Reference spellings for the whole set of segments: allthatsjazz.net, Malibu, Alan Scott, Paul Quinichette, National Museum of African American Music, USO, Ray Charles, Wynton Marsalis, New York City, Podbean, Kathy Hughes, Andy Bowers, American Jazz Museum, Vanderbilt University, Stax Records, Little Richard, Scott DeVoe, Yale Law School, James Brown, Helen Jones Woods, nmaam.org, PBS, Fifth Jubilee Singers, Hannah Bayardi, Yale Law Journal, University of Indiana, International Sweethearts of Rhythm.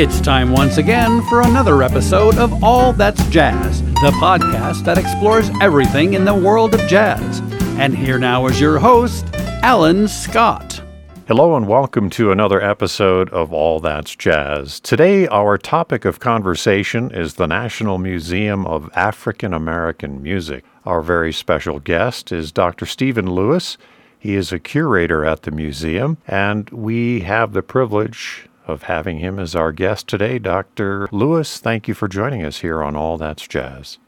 It's time once again for another episode of All That's Jazz, the podcast that explores everything in the world of jazz. And here now is your host, Alan Scott. Hello and welcome to another episode of All That's Jazz. Today, our topic of conversation is the National Museum of African American Music. Our very special guest is Dr. Stephen Lewis. He is a curator at the museum, and we have the privilege of having him as our guest today. Dr. Lewis, thank you for joining us here on All That's Jazz.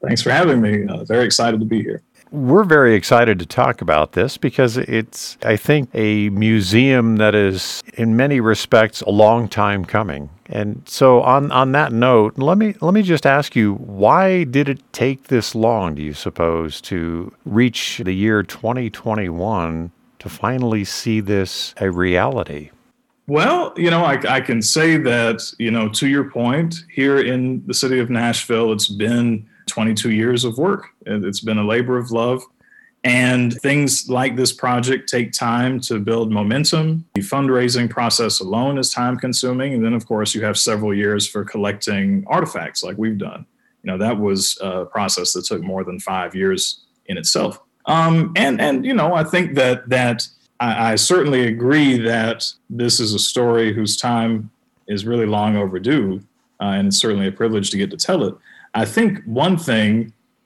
Thanks for having me. Very excited to be here. We're very excited to talk about this because it's, I think, a museum that is, in many respects, a long time coming. And so on that note, let me just ask you, why did it take this long, do you suppose, to reach the year 2021 to finally see this a reality? Well, I can say that, to your point, here in the city of Nashville, it's been 22 years of work. It's been a labor of love. And things like this project take time to build momentum. The fundraising process alone is time consuming. And then, of course, you have several years for collecting artifacts like we've done. That was a process that took more than 5 years in itself. I think that I certainly agree that this is a story whose time is really long overdue. And it's certainly a privilege to get to tell it. I think one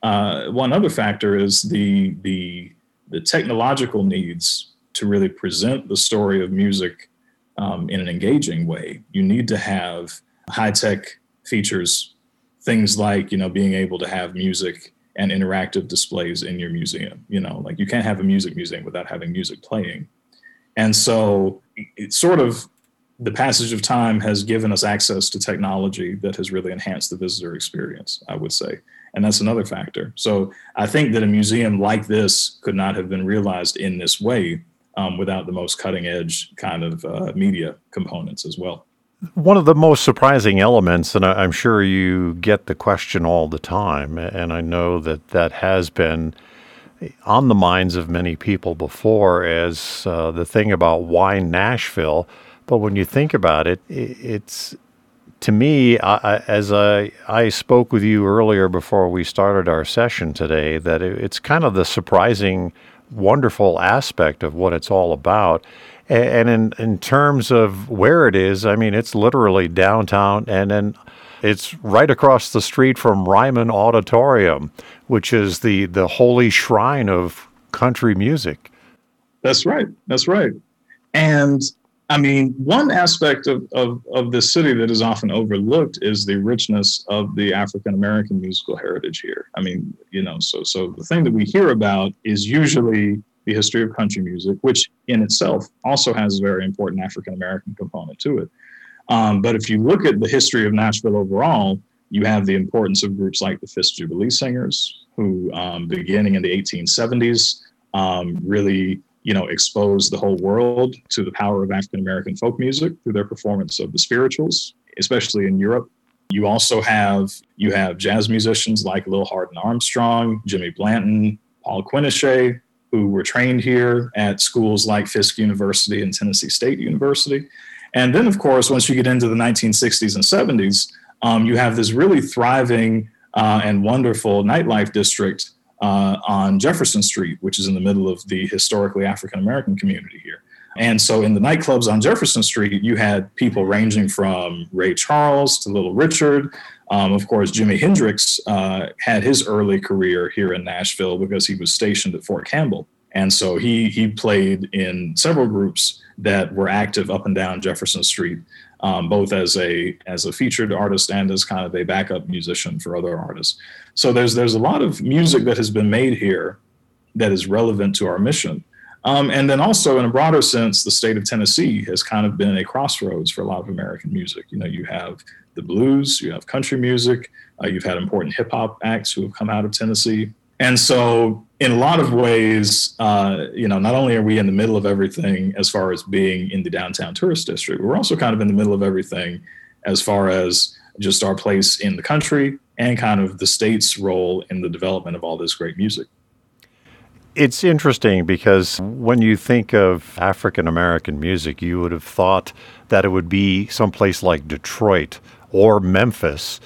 other factor is the technological needs to really present the story of music in an engaging way. You need to have high-tech features, things like, being able to have music and interactive displays in your museum. Like you can't have a music museum without having music playing. And so it's sort of the passage of time has given us access to technology that has really enhanced the visitor experience, I would say. And that's another factor. So I think that a museum like this could not have been realized in this way without the most cutting edge kind of media components as well. One of the most surprising elements, and I'm sure you get the question all the time, and I know that has been on the minds of many people before, is the thing about why Nashville. But when you think about it, it's, to me, as I spoke with you earlier before we started our session today, that it's kind of the surprising, wonderful aspect of what it's all about. And in terms of where it is, I mean, it's literally downtown, and then it's right across the street from Ryman Auditorium, which is the holy shrine of country music. That's right. And I mean, one aspect of this city that is often overlooked is the richness of the African-American musical heritage here. I mean, so the thing that we hear about is usually the history of country music, which in itself also has a very important African-American component to it. But if you look at the history of Nashville overall, you have the importance of groups like the Fifth Jubilee Singers, who beginning in the 1870s really exposed the whole world to the power of African-American folk music through their performance of the spirituals, especially in Europe. You also have jazz musicians like Lil Hardin Armstrong, Jimmy Blanton, Paul Quinichette, who were trained here at schools like Fisk University and Tennessee State University. And then, of course, once you get into the 1960s and 70s, you have this really thriving and wonderful nightlife district on Jefferson Street, which is in the middle of the historically African-American community here. And so in the nightclubs on Jefferson Street, you had people ranging from Ray Charles to Little Richard. Of course, Jimi Hendrix had his early career here in Nashville because he was stationed at Fort Campbell. And so he played in several groups that were active up and down Jefferson Street, both as a featured artist and as kind of a backup musician for other artists. So there's a lot of music that has been made here that is relevant to our mission. And then also in a broader sense, the state of Tennessee has kind of been a crossroads for a lot of American music. You have the blues, you have country music, you've had important hip hop acts who have come out of Tennessee. And so in a lot of ways, not only are we in the middle of everything as far as being in the downtown tourist district, we're also kind of in the middle of everything as far as just our place in the country and kind of the state's role in the development of all this great music. It's interesting because when you think of African American music, you would have thought that it would be someplace like Detroit or Memphis.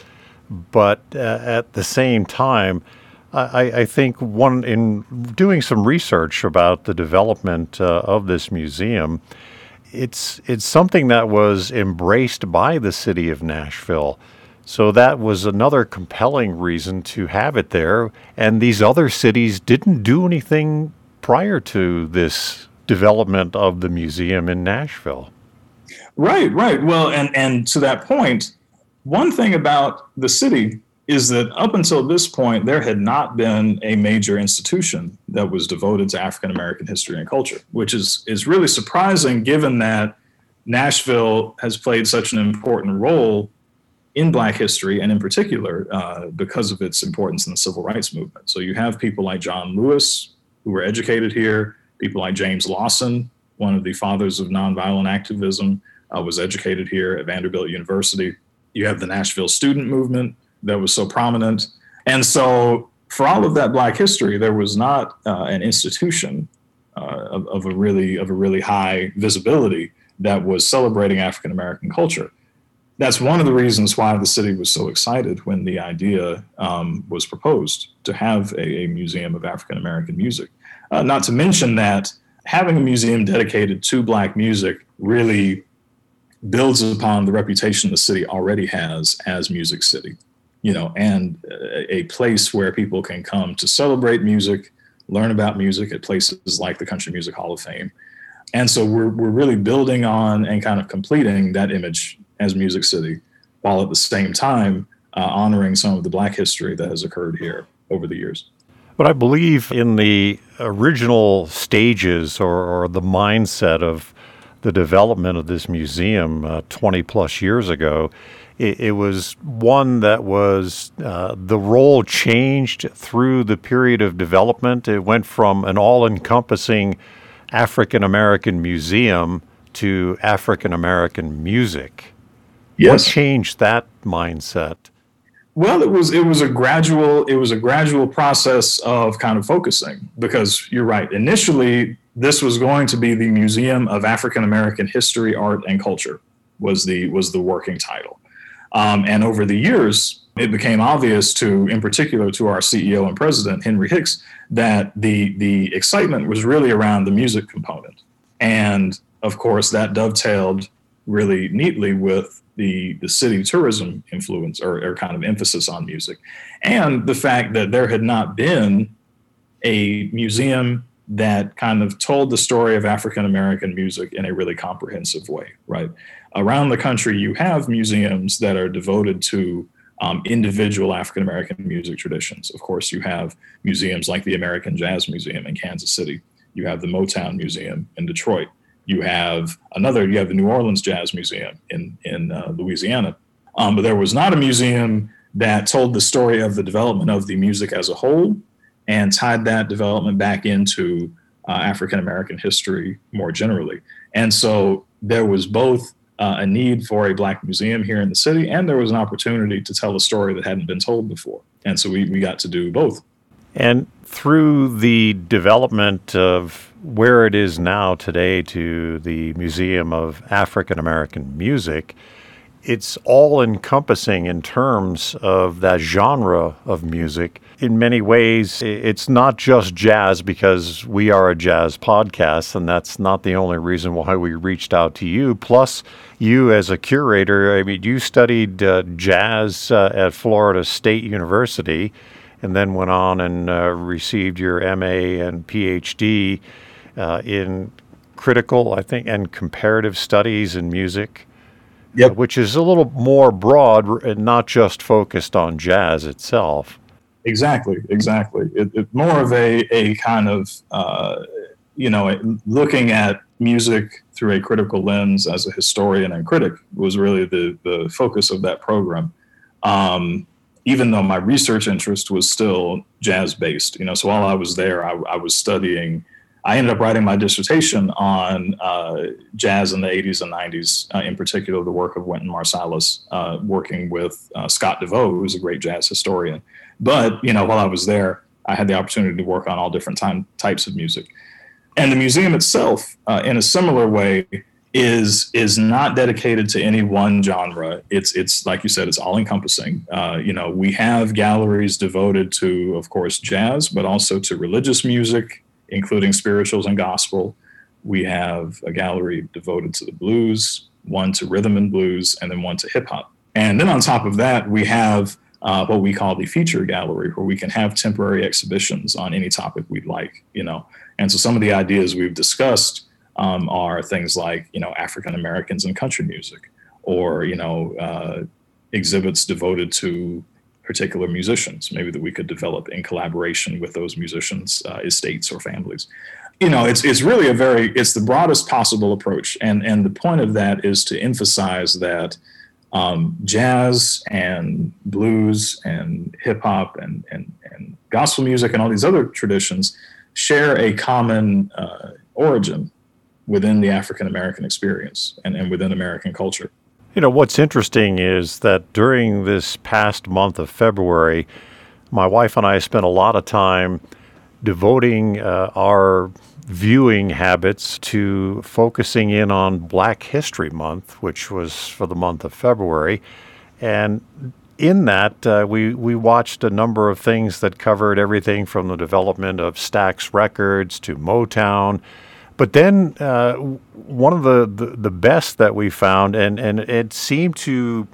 But at the same time, I think one, in doing some research about the development of this museum, it's something that was embraced by the city of Nashville. So that was another compelling reason to have it there. And these other cities didn't do anything prior to this development of the museum in Nashville. Right, right. Well, and to that point, one thing about the city is that up until this point, there had not been a major institution that was devoted to African American history and culture, which is really surprising given that Nashville has played such an important role in Black history, and in particular, because of its importance in the civil rights movement. So you have people like John Lewis, who were educated here, people like James Lawson, one of the fathers of nonviolent activism, was educated here at Vanderbilt University. You have the Nashville student movement that was so prominent. And so for all of that Black history, there was not an institution of a really high visibility that was celebrating African American culture. That's one of the reasons why the city was so excited when the idea was proposed to have a museum of African American music. Not to mention that having a museum dedicated to Black music really builds upon the reputation the city already has as Music City, you know, and a place where people can come to celebrate music, learn about music at places like the Country Music Hall of Fame. And so we're really building on and kind of completing that image as Music City, while at the same time honoring some of the Black history that has occurred here over the years. But I believe in the original stages or the mindset of the development of this museum 20 plus years ago, it was one that was, the role changed through the period of development. It went from an all-encompassing African American museum to African American music. Yes. What changed that mindset? Well, it was a gradual process of kind of focusing, because you're right. Initially, this was going to be the Museum of African American History, Art, and Culture was the working title. And over the years, it became obvious to, in particular, to our CEO and president, Henry Hicks, that the excitement was really around the music component. And of course, that dovetailed really neatly with the city tourism influence or kind of emphasis on music, and the fact that there had not been a museum that kind of told the story of African American music in a really comprehensive way, right? Around the country, you have museums that are devoted to individual African American music traditions. Of course, you have museums like the American Jazz Museum in Kansas City. You have the Motown Museum in Detroit. You have the New Orleans Jazz Museum in Louisiana. But there was not a museum that told the story of the development of the music as a whole and tied that development back into African-American history more generally. And so there was both a need for a Black museum here in the city, and there was an opportunity to tell a story that hadn't been told before. And so we got to do both. And through the development of where it is now today to the Museum of African American Music, it's all-encompassing in terms of that genre of music. In many ways, it's not just jazz, because we are a jazz podcast, and that's not the only reason why we reached out to you. Plus, you as a curator, I mean, you studied jazz at Florida State University, and then went on and received your MA and PhD in critical, I think, and comparative studies in music, yep. Which is a little more broad and not just focused on jazz itself. Exactly. It's more of a kind of, looking at music through a critical lens as a historian and critic was really the focus of that program. Even though my research interest was still jazz-based, so while I was there, I was studying. I ended up writing my dissertation on jazz in the 80s and 90s, in particular the work of Wynton Marsalis, working with Scott DeVoe, who's a great jazz historian. But, while I was there, I had the opportunity to work on all different types of music. And the museum itself, in a similar way, is not dedicated to any one genre. It's like you said, it's all encompassing. We have galleries devoted to, of course, jazz, but also to religious music, including spirituals and gospel. We have a gallery devoted to the blues, one to rhythm and blues, and then one to hip hop. And then on top of that, we have what we call the feature gallery, where we can have temporary exhibitions on any topic we'd like, And so some of the ideas we've discussed are things like, African Americans and country music, or, exhibits devoted to particular musicians, maybe that we could develop in collaboration with those musicians' estates or families. It's really it's the broadest possible approach. And the point of that is to emphasize that jazz and blues and hip hop and gospel music and all these other traditions share a common origin within the African American experience and within American culture. What's interesting is that during this past month of February, my wife and I spent a lot of time devoting our viewing habits to focusing in on Black History Month, which was for the month of February. And in that, we watched a number of things that covered everything from the development of Stax Records to Motown. But then one of the best that we found, and it seemed to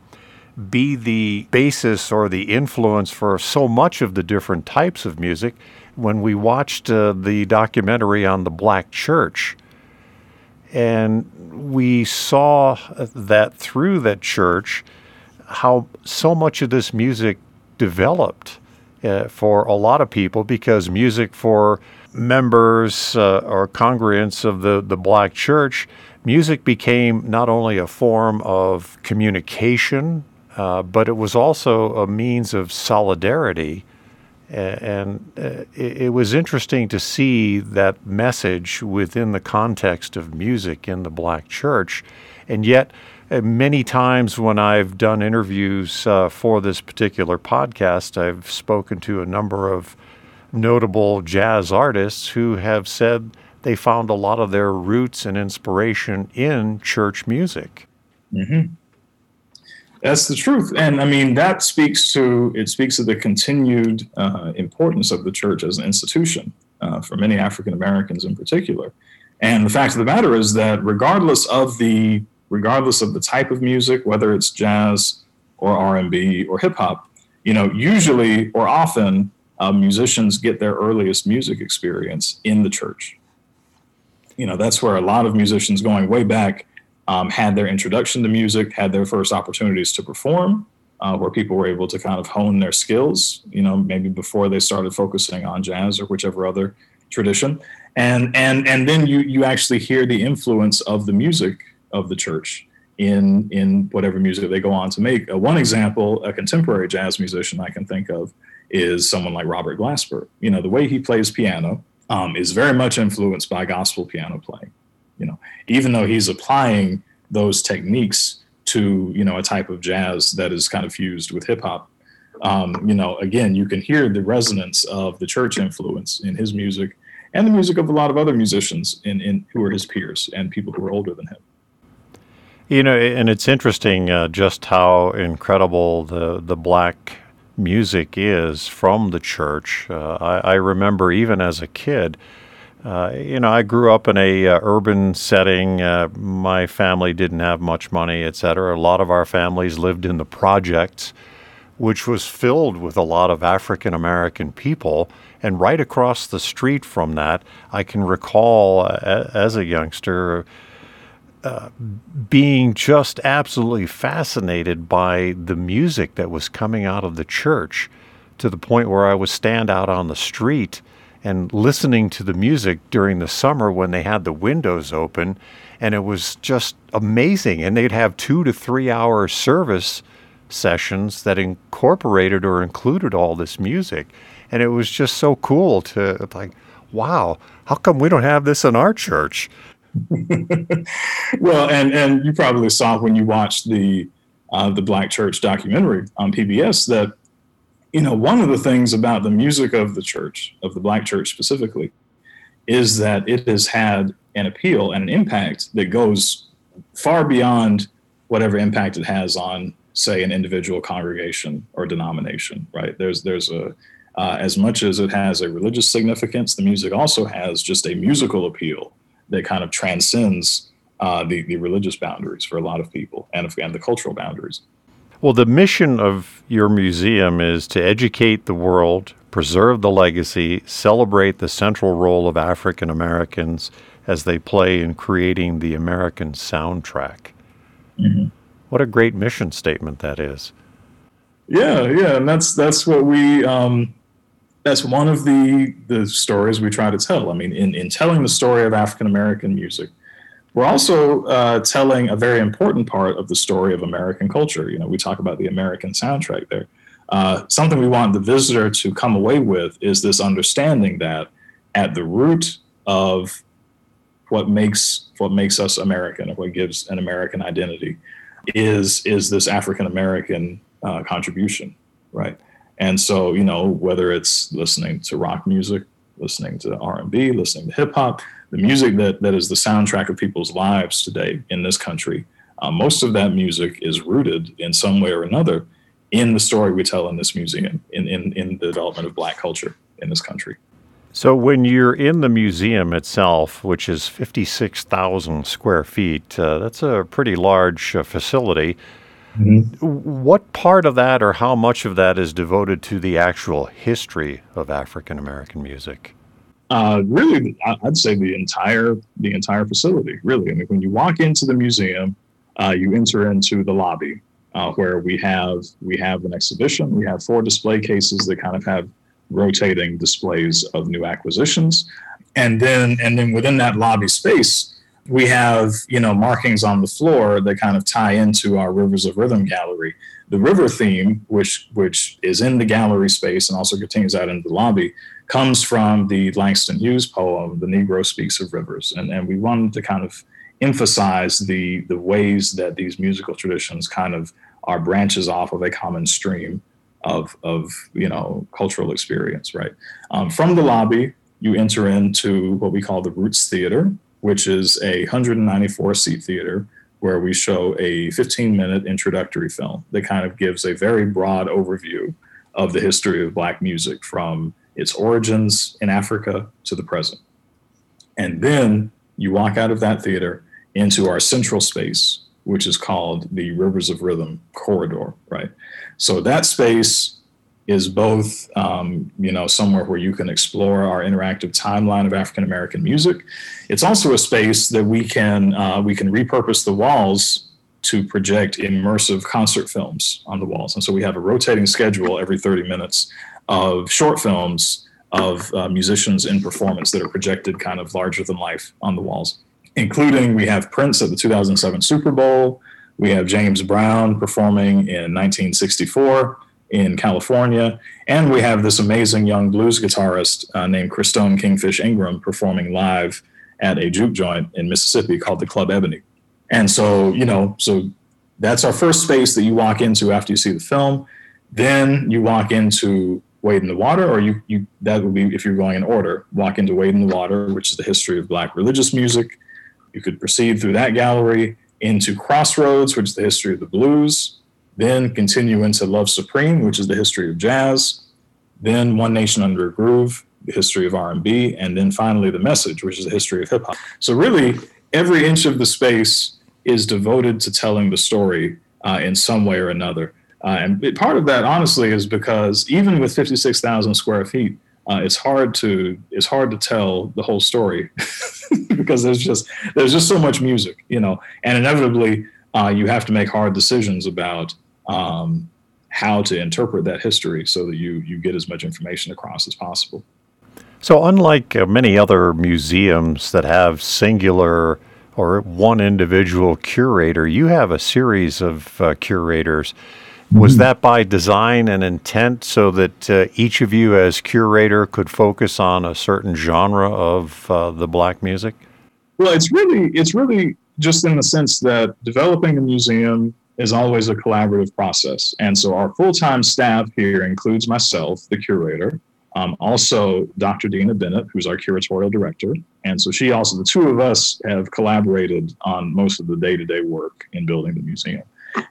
be the basis or the influence for so much of the different types of music, when we watched the documentary on the Black Church. And we saw that through that church, how so much of this music developed for a lot of people, because music for members or congregants of the Black Church, music became not only a form of communication, but it was also a means of solidarity. And it was interesting to see that message within the context of music in the Black Church. And yet, many times when I've done interviews for this particular podcast, I've spoken to a number of notable jazz artists who have said they found a lot of their roots and inspiration in church music. Mm-hmm. That's the truth. And that speaks to the continued importance of the church as an institution for many African Americans in particular. And the fact of the matter is that regardless of the type of music, whether it's jazz or R&B or hip hop, usually or often musicians get their earliest music experience in the church. That's where a lot of musicians going way back had their introduction to music, had their first opportunities to perform, where people were able to kind of hone their skills, maybe before they started focusing on jazz or whichever other tradition. And then you actually hear the influence of the music of the church in whatever music they go on to make. One example, a contemporary jazz musician I can think of is someone like Robert Glasper. The way he plays piano is very much influenced by gospel piano playing. Even though he's applying those techniques to, a type of jazz that is kind of fused with hip hop, again, you can hear the resonance of the church influence in his music and the music of a lot of other musicians in who are his peers and people who are older than him. And it's interesting just how incredible the Black music is from the church. I remember even as a kid, I grew up in a urban setting. My family didn't have much money, etc. A lot of our families lived in the projects, which was filled with a lot of African American people. And right across the street from that, I can recall as a youngster being just absolutely fascinated by the music that was coming out of the church, to the point where I would stand out on the street and listening to the music during the summer when they had the windows open, and it was just amazing. And they'd have 2 to 3 hour service sessions that incorporated or included all this music. And it was just so cool to wow, how come we don't have this in our church? Well, and you probably saw when you watched the Black Church documentary on PBS that you know, one of the things about the music of the church, of the Black church specifically, is that it has had an appeal and an impact that goes far beyond whatever impact it has on, say, an individual congregation or denomination, right? There's as much as it has a religious significance, the music also has just a musical appeal that kind of transcends the religious boundaries for a lot of people and the cultural boundaries. Well, the mission of your museum is to educate the world, preserve the legacy, celebrate the central role of African Americans as they play in creating the American soundtrack. Mm-hmm. What a great mission statement that is. Yeah, and that's what we that's one of the stories we try to tell. I mean, in telling the story of African American music, we're also telling a very important part of the story of American culture. You know, we talk about the American soundtrack there. Something we want the visitor to come away with is this understanding that at the root of what makes us American, or what gives an American identity, is this African American contribution, right? And so, you know, whether it's listening to rock music, listening to R&B, listening to hip hop, the music that is the soundtrack of people's lives today in this country, most of that music is rooted in some way or another in the story we tell in this museum, in the development of Black culture in this country. So when you're in the museum itself, which is 56,000 square feet, that's a pretty large facility. Mm-hmm. What part of that or how much of that is devoted to the actual history of African American music? Really, I'd say the entire facility, really. I mean, when you walk into the museum, you enter into the lobby where we have an exhibition. We have 4 display cases that kind of have rotating displays of new acquisitions, and then within that lobby space we have, you know, markings on the floor that kind of tie into our Rivers of Rhythm gallery. The river theme, which is in the gallery space and also continues out into the lobby, comes from the Langston Hughes poem "The Negro Speaks of Rivers," and we wanted to kind of emphasize the ways that these musical traditions kind of are branches off of a common stream of you know, cultural experience, right? From the lobby, you enter into what we call the Roots Theater, which is a 194-seat theater where we show a 15-minute introductory film that kind of gives a very broad overview of the history of Black music from its origins in Africa to the present. And then you walk out of that theater into our central space, which is called the Rivers of Rhythm corridor, right? So that space is both, you know, somewhere where you can explore our interactive timeline of African American music. It's also a space that we can repurpose the walls to project immersive concert films on the walls. And so we have a rotating schedule every 30 minutes of short films of musicians in performance that are projected kind of larger than life on the walls. Including, we have Prince at the 2007 Super Bowl. We have James Brown performing in 1964 in California. And we have this amazing young blues guitarist named Christone Kingfish Ingram performing live at a juke joint in Mississippi called the Club Ebony. And so, you know, so that's our first space that you walk into after you see the film. Then you walk into Wade in the Water, or you that would be, if you're going in order, walk into Wade in the Water, which is the history of Black religious music. You could proceed through that gallery into Crossroads, which is the history of the blues, then continue into Love Supreme, which is the history of jazz, then One Nation Under a Groove, the history of R&B, and then finally The Message, which is the history of hip-hop. So really, every inch of the space is devoted to telling the story in some way or another. And part of that, honestly, is because even with 56,000 square feet, it's hard to tell the whole story because there's just so much music, you know, and inevitably you have to make hard decisions about how to interpret that history so that you get as much information across as possible. So unlike many other museums that have singular or one individual curator, you have a series of curators. Was that by design and intent so that each of you as curator could focus on a certain genre of the Black music? Well, it's really just in the sense that developing a museum is always a collaborative process. And so our full-time staff here includes myself, the curator, also Dr. Dina Bennett, who's our curatorial director. And so she also, the two of us have collaborated on most of the day-to-day work in building the museum.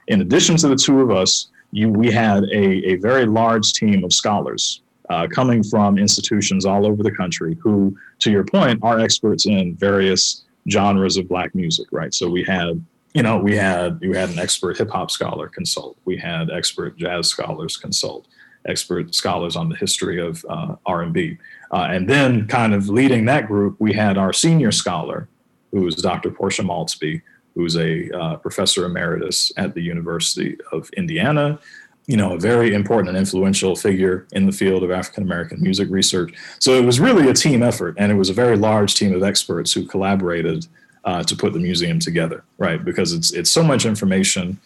In addition to the two of us, we had a very large team of scholars coming from institutions all over the country who, to your point, are experts in various genres of Black music, right? So we had, we had an expert hip hop scholar consult. We had expert jazz scholars consult, expert scholars on the history of R&B. And then kind of leading that group, we had our senior scholar, who is Dr. Portia Maltby, who's a professor emeritus at the University of Indiana, a very important and influential figure in the field of African-American music research. So it was really a team effort, and it was a very large team of experts who collaborated to put the museum together, right? Because it's so much information,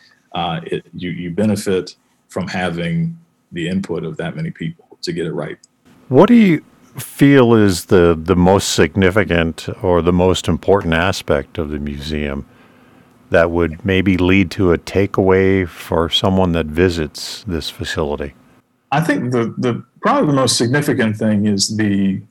you benefit from having the input of that many people to get it right. What do you feel is the most significant or the most important aspect of the museum that would maybe lead to a takeaway for someone that visits this facility? I think probably the most significant thing is the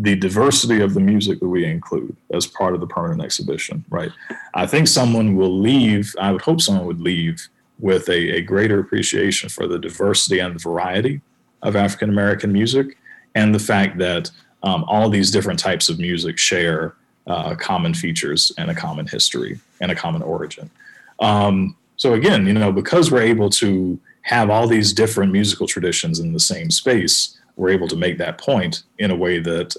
diversity of the music that we include as part of the permanent exhibition, right? I think I would hope someone would leave with a greater appreciation for the diversity and the variety of African-American music, and the fact that all these different types of music share common features and a common history and a common origin. So again, because we're able to have all these different musical traditions in the same space, we're able to make that point in a way that,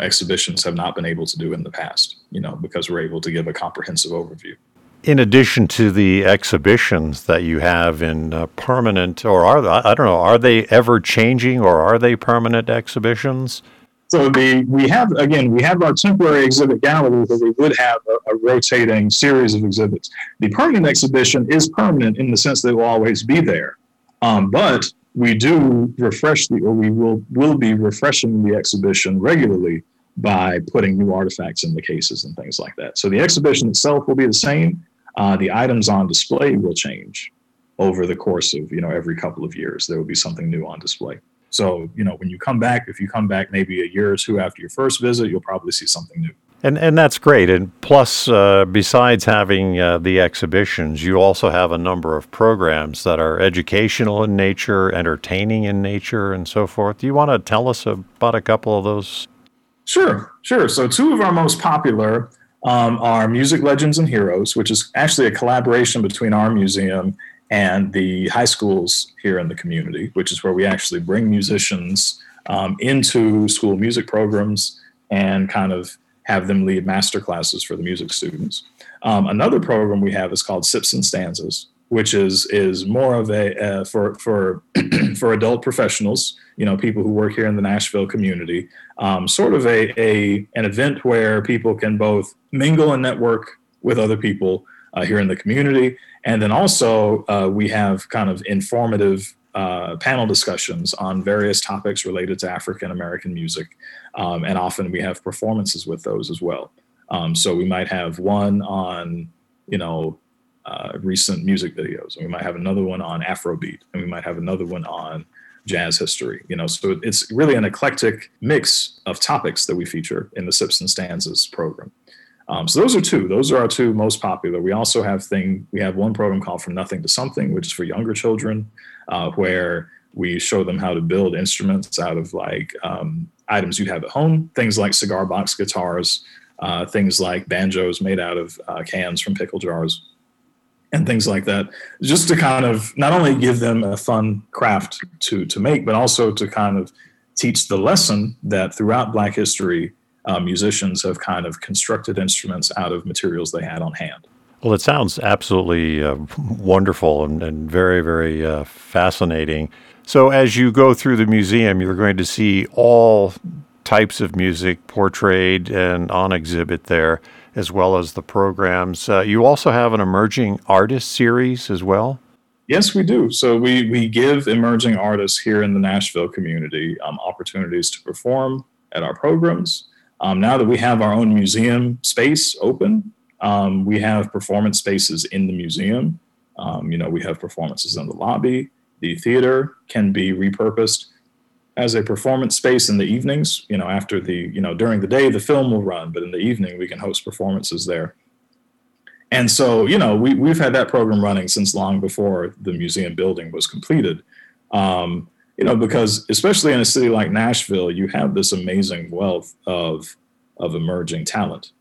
exhibitions have not been able to do in the past, because we're able to give a comprehensive overview. In addition to the exhibitions that you have in permanent, or are they ever changing, or are they permanent exhibitions? So we have our temporary exhibit gallery, but we would have a rotating series of exhibits. The permanent exhibition is permanent in the sense that it will always be there. But we do will be refreshing the exhibition regularly by putting new artifacts in the cases and things like that. So the exhibition itself will be the same. The items on display will change over the course of, every couple of years. There will be something new on display. So, when you come back, if you come back maybe a year or two after your first visit, you'll probably see something new. And that's great. And plus, besides having the exhibitions, you also have a number of programs that are educational in nature, entertaining in nature, and so forth. Do you want to tell us about a couple of those? Sure. So two of our most popular are Music Legends and Heroes, which is actually a collaboration between our museum and the high schools here in the community, which is where we actually bring musicians into school music programs and kind of have them lead master classes for the music students. Another program we have is called Sips and Stanzas, which is more of a for for adult professionals, people who work here in the Nashville community, sort of an event where people can both mingle and network with other people here in the community. And then also we have kind of informative panel discussions on various topics related to African-American music. And often we have performances with those as well. So we might have one on, recent music videos, and we might have another one on Afrobeat, and we might have another one on jazz history, So it's really an eclectic mix of topics that we feature in the Sips and Stanzas program. So those are two. Those are our two most popular. We also have one program called From Nothing to Something, which is for younger children, where we show them how to build instruments out of items you'd have at home, things like cigar box guitars, things like banjos made out of cans from pickle jars, and things like that, just to kind of not only give them a fun craft to make, but also to kind of teach the lesson that throughout Black history, musicians have kind of constructed instruments out of materials they had on hand. Well, it sounds absolutely wonderful and very, very fascinating. So as you go through the museum, you're going to see all types of music portrayed and on exhibit there, as well as the programs. You also have an emerging artist series as well? Yes, we do. So we give emerging artists here in the Nashville community opportunities to perform at our programs. Now that we have our own museum space open, we have performance spaces in the museum We have performances in the lobby. The theater can be repurposed as a performance space in the evenings. During the day, the film will run, but in the evening, we can host performances there. And so, we've had that program running since long before the museum building was completed, because especially in a city like Nashville, you have this amazing wealth of emerging talent.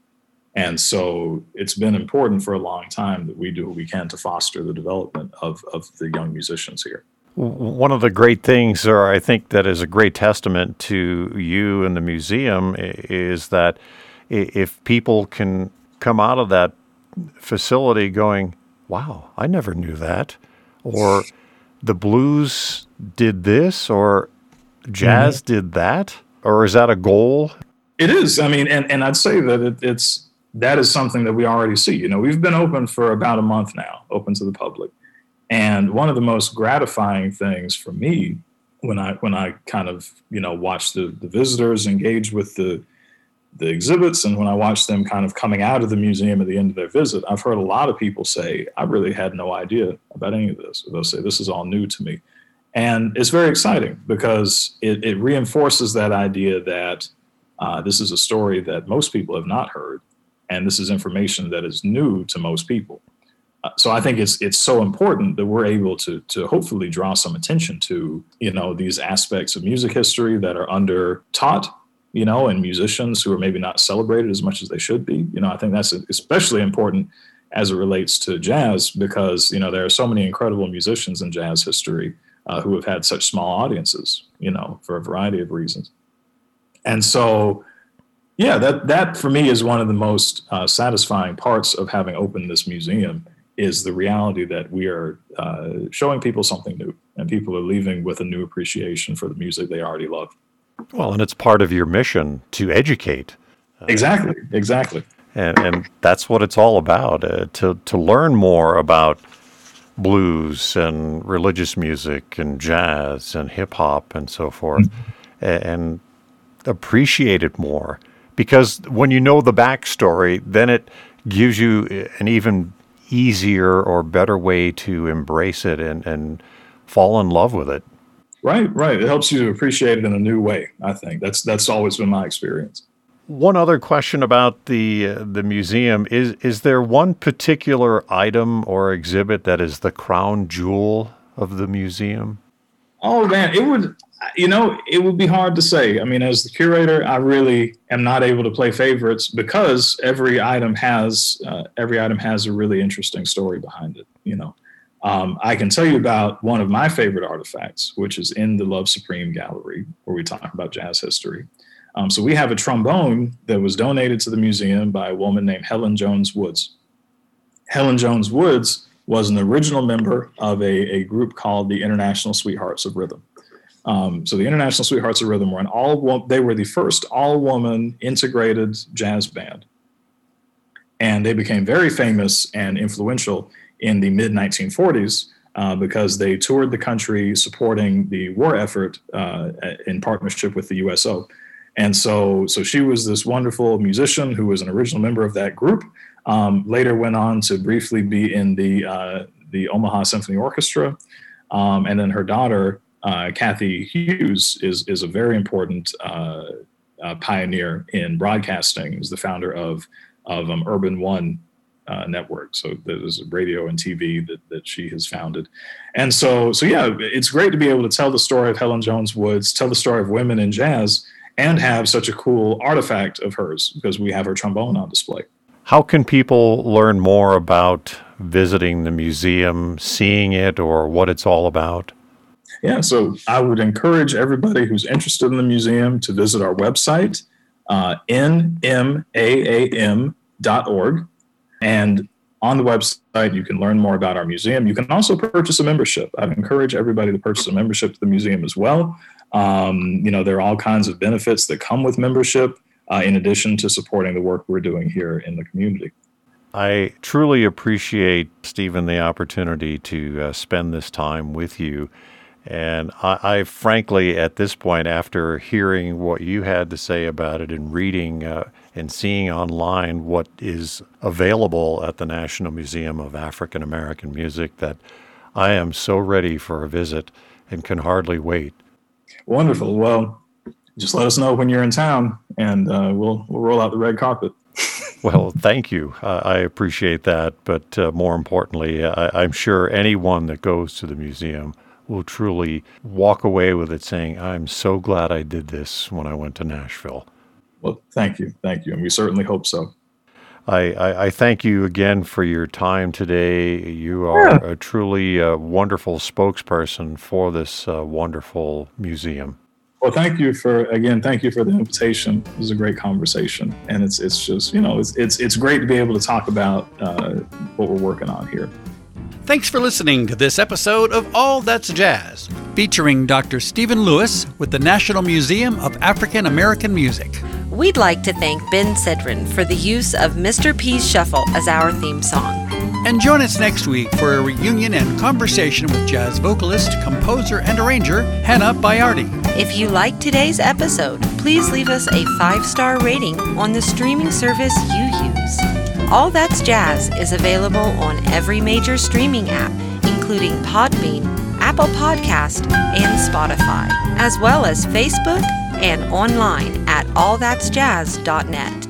And so it's been important for a long time that we do what we can to foster the development of the young musicians here. One of the great things, or I think that is a great testament to you and the museum, is that if people can come out of that facility going, wow, I never knew that, or the blues did this, or jazz did that, or is that a goal? It is. I mean, and I'd say that that is something that we already see. We've been open for about a month now, open to the public. And one of the most gratifying things for me when I kind of, watch the visitors engage with the exhibits, and when I watch them kind of coming out of the museum at the end of their visit, I've heard a lot of people say, I really had no idea about any of this. Or they'll say, this is all new to me. And it's very exciting because it reinforces that idea that this is a story that most people have not heard. And this is information that is new to most people. So I think it's so important that we're able to hopefully draw some attention to, these aspects of music history that are under taught, and musicians who are maybe not celebrated as much as they should be. I think that's especially important as it relates to jazz because, there are so many incredible musicians in jazz history who have had such small audiences, for a variety of reasons. And so, yeah, that for me is one of the most satisfying parts of having opened this museum is the reality that we are showing people something new and people are leaving with a new appreciation for the music they already love. Well, and it's part of your mission to educate. Exactly. And that's what it's all about, to learn more about blues and religious music and jazz and hip hop and so forth and appreciate it more. Because when you know the backstory, then it gives you an even easier or better way to embrace it and fall in love with it. Right. It helps you to appreciate it in a new way, I think. That's always been my experience. One other question about the museum. Is there one particular item or exhibit that is the crown jewel of the museum? Oh, man, it would be hard to say. I mean, as the curator, I really am not able to play favorites because every item has a really interesting story behind it. I can tell you about one of my favorite artifacts, which is in the Love Supreme Gallery, where we talk about jazz history. So we have a trombone that was donated to the museum by a woman named Helen Jones Woods. Helen Jones Woods was an original member of a group called the International Sweethearts of Rhythm. So the International Sweethearts of Rhythm were the first all-woman integrated jazz band. And they became very famous and influential in the mid-1940s because they toured the country supporting the war effort in partnership with the USO. And so she was this wonderful musician who was an original member of that group, later went on to briefly be in the Omaha Symphony Orchestra, and then her daughter, Kathy Hughes is a very important pioneer in broadcasting. Is the founder of Urban One Network. So there's radio and TV that she has founded. And so yeah, it's great to be able to tell the story of Helen Jones Woods, tell the story of women in jazz, and have such a cool artifact of hers because we have her trombone on display. How can people learn more about visiting the museum, seeing it, or what it's all about? Yeah, so I would encourage everybody who's interested in the museum to visit our website, nmaam.org. And on the website, you can learn more about our museum. You can also purchase a membership. I'd encourage everybody to purchase a membership to the museum as well. There are all kinds of benefits that come with membership, in addition to supporting the work we're doing here in the community. I truly appreciate, Stephen, the opportunity to spend this time with you. And I frankly, at this point, after hearing what you had to say about it and reading and seeing online what is available at the National Museum of African American Music, that I am so ready for a visit and can hardly wait. Wonderful. Well, just let us know when you're in town, and we'll roll out the red carpet. Well, thank you. I appreciate that. But more importantly, I'm sure anyone that goes to the museum will truly walk away with it saying, I'm so glad I did this when I went to Nashville. Well, thank you. Thank you. And we certainly hope so. I thank you again for your time today. You are a truly wonderful spokesperson for this wonderful museum. Well, thank you for the invitation. It was a great conversation, and it's just, you know, it's great to be able to talk about what we're working on here. Thanks for listening to this episode of All That's Jazz, featuring Dr. Stephen Lewis with the National Museum of African American Music. We'd like to thank Ben Sedrin for the use of Mr. P's Shuffle as our theme song. And join us next week for a reunion and conversation with jazz vocalist, composer, and arranger Hannah Bayardi. If you like today's episode, please leave us a 5-star rating on the streaming service you use. All That's Jazz is available on every major streaming app, including Podbean, Apple Podcast, and Spotify, as well as Facebook and online at allthatsjazz.net.